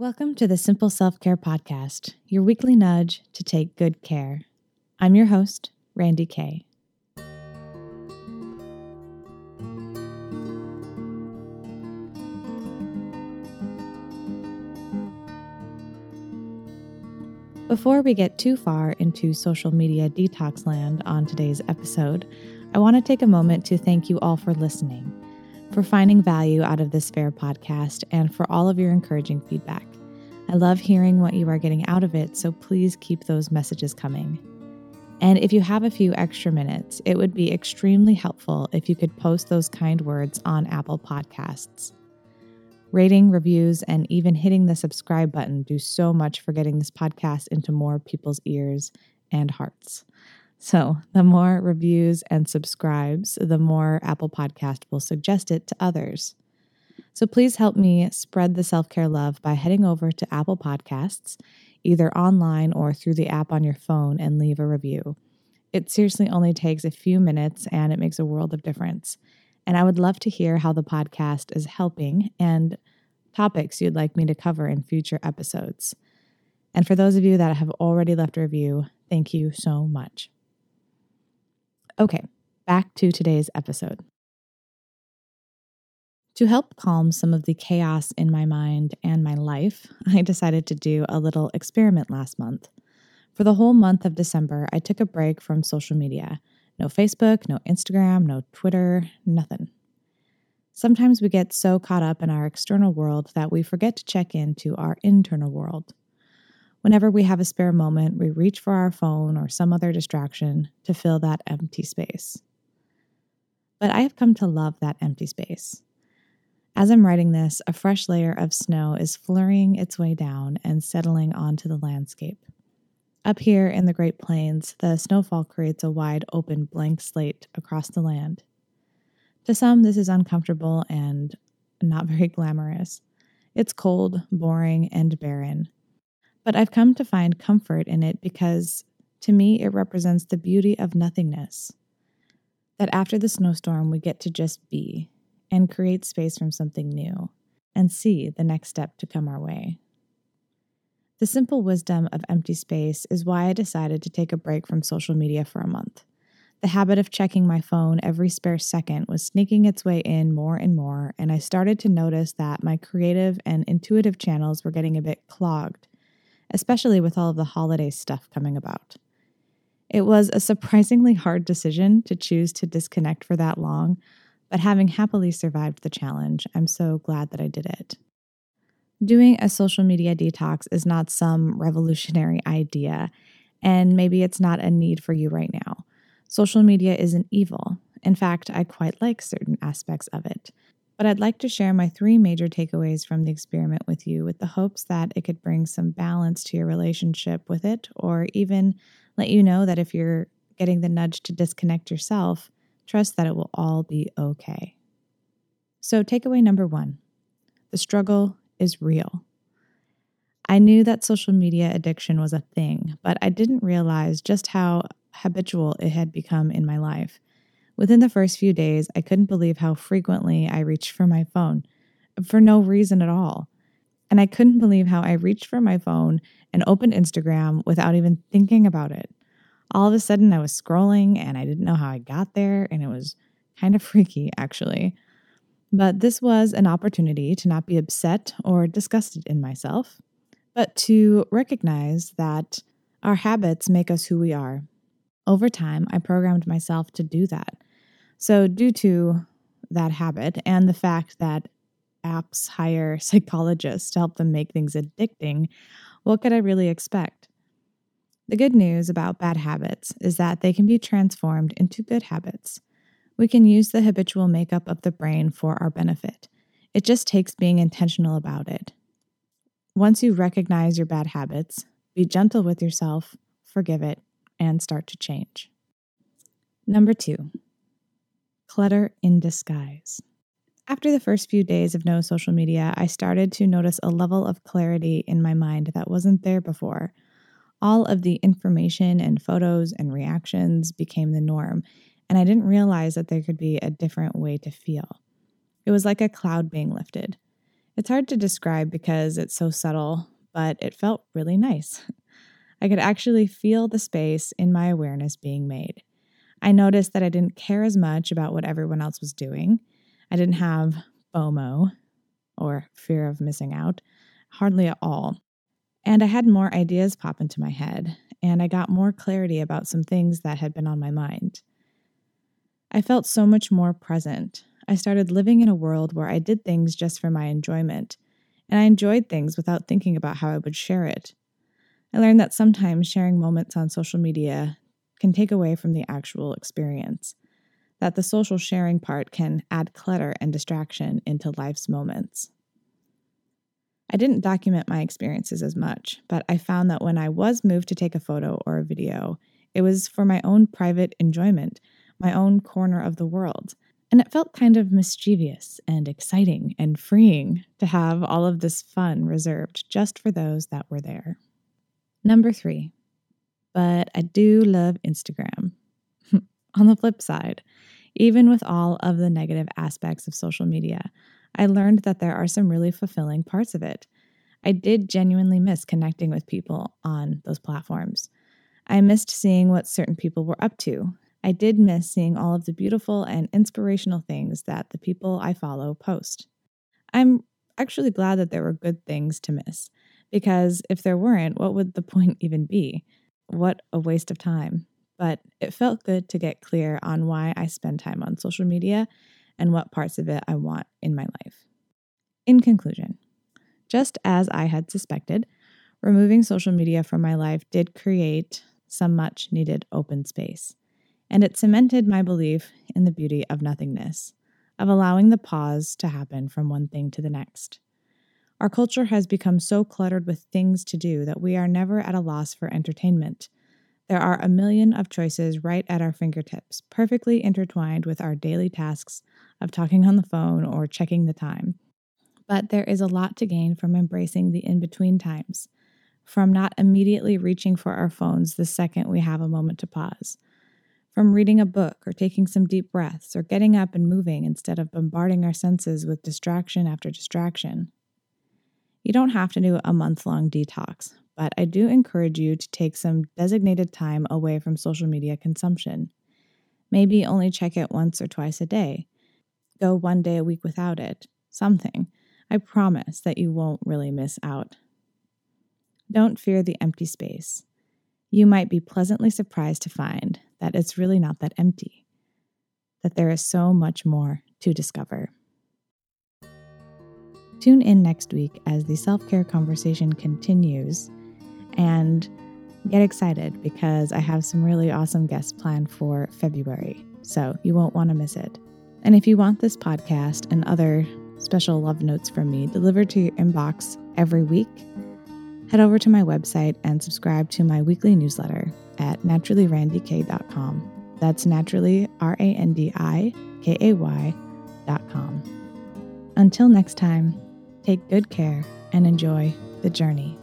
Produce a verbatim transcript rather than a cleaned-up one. Welcome to the Simple Self-Care Podcast, your weekly nudge to take good care. I'm your host, Randy Kay. Before we get too far into social media detox land on today's episode, I want to take a moment to thank you all for listening, for finding value out of this fair podcast, and for all of your encouraging feedback. I love hearing what you are getting out of it, so please keep those messages coming. And if you have a few extra minutes, it would be extremely helpful if you could post those kind words on Apple Podcasts. Rating, reviews, and even hitting the subscribe button do so much for getting this podcast into more people's ears and hearts. So the more reviews and subscribes, the more Apple Podcast will suggest it to others. So please help me spread the self-care love by heading over to Apple Podcasts, either online or through the app on your phone, and leave a review. It seriously only takes a few minutes and it makes a world of difference. And I would love to hear how the podcast is helping and topics you'd like me to cover in future episodes. And for those of you that have already left a review, thank you so much. Okay, back to today's episode. To help calm some of the chaos in my mind and my life, I decided to do a little experiment last month. For the whole month of December, I took a break from social media. No Facebook, no Instagram, no Twitter, nothing. Sometimes we get so caught up in our external world that we forget to check into our internal world. Whenever we have a spare moment, we reach for our phone or some other distraction to fill that empty space. But I have come to love that empty space. As I'm writing this, a fresh layer of snow is flurrying its way down and settling onto the landscape. Up here in the Great Plains, the snowfall creates a wide open blank slate across the land. To some, this is uncomfortable and not very glamorous. It's cold, boring, and barren. But I've come to find comfort in it because, to me, it represents the beauty of nothingness. That after the snowstorm, we get to just be and create space from something new and see the next step to come our way. The simple wisdom of empty space is why I decided to take a break from social media for a month. The habit of checking my phone every spare second was sneaking its way in more and more, and I started to notice that my creative and intuitive channels were getting a bit clogged, especially with all of the holiday stuff coming about. It was a surprisingly hard decision to choose to disconnect for that long, but having happily survived the challenge, I'm so glad that I did it. Doing a social media detox is not some revolutionary idea, and maybe it's not a need for you right now. Social media isn't evil. In fact, I quite like certain aspects of it. But I'd like to share my three major takeaways from the experiment with you with the hopes that it could bring some balance to your relationship with it, or even let you know that if you're getting the nudge to disconnect yourself, trust that it will all be okay. So takeaway number one, the struggle is real. I knew that social media addiction was a thing, but I didn't realize just how habitual it had become in my life. Within the first few days, I couldn't believe how frequently I reached for my phone, for no reason at all. And I couldn't believe how I reached for my phone and opened Instagram without even thinking about it. All of a sudden, I was scrolling, and I didn't know how I got there, and it was kind of freaky, actually. But this was an opportunity to not be upset or disgusted in myself, but to recognize that our habits make us who we are. Over time, I programmed myself to do that. So due to that habit and the fact that apps hire psychologists to help them make things addicting, what could I really expect? The good news about bad habits is that they can be transformed into good habits. We can use the habitual makeup of the brain for our benefit. It just takes being intentional about it. Once you recognize your bad habits, be gentle with yourself, forgive it, and start to change. Number two, clutter in disguise. After the first few days of no social media, I started to notice a level of clarity in my mind that wasn't there before. All of the information and photos and reactions became the norm, and I didn't realize that there could be a different way to feel. It was like a cloud being lifted. It's hard to describe because it's so subtle, but it felt really nice. I could actually feel the space in my awareness being made. I noticed that I didn't care as much about what everyone else was doing. I didn't have FOMO, or fear of missing out, hardly at all. And I had more ideas pop into my head, and I got more clarity about some things that had been on my mind. I felt so much more present. I started living in a world where I did things just for my enjoyment, and I enjoyed things without thinking about how I would share it. I learned that sometimes sharing moments on social media can take away from the actual experience, that the social sharing part can add clutter and distraction into life's moments. I didn't document my experiences as much, but I found that when I was moved to take a photo or a video, it was for my own private enjoyment, my own corner of the world, and it felt kind of mischievous and exciting and freeing to have all of this fun reserved just for those that were there. Number three, but I do love Instagram. On the flip side, even with all of the negative aspects of social media, I learned that there are some really fulfilling parts of it. I did genuinely miss connecting with people on those platforms. I missed seeing what certain people were up to. I did miss seeing all of the beautiful and inspirational things that the people I follow post. I'm actually glad that there were good things to miss, because if there weren't, what would the point even be? What a waste of time. But it felt good to get clear on why I spend time on social media and what parts of it I want in my life. In conclusion, just as I had suspected, removing social media from my life did create some much needed open space. And it cemented my belief in the beauty of nothingness, of allowing the pause to happen from one thing to the next. Our culture has become so cluttered with things to do that we are never at a loss for entertainment. There are a million of choices right at our fingertips, perfectly intertwined with our daily tasks of talking on the phone or checking the time. But there is a lot to gain from embracing the in-between times, from not immediately reaching for our phones the second we have a moment to pause, from reading a book or taking some deep breaths or getting up and moving instead of bombarding our senses with distraction after distraction. You don't have to do a month-long detox, but I do encourage you to take some designated time away from social media consumption. Maybe only check it once or twice a day. Go one day a week without it. Something. I promise that you won't really miss out. Don't fear the empty space. You might be pleasantly surprised to find that it's really not that empty, that there is so much more to discover. Tune in next week as the self-care conversation continues. And get excited because I have some really awesome guests planned for February, so you won't want to miss it. And if you want this podcast and other special love notes from me delivered to your inbox every week, head over to my website and subscribe to my weekly newsletter at naturally randy k dot com. That's naturally, R A N D I K A Y dot com. Until next time, take good care and enjoy the journey.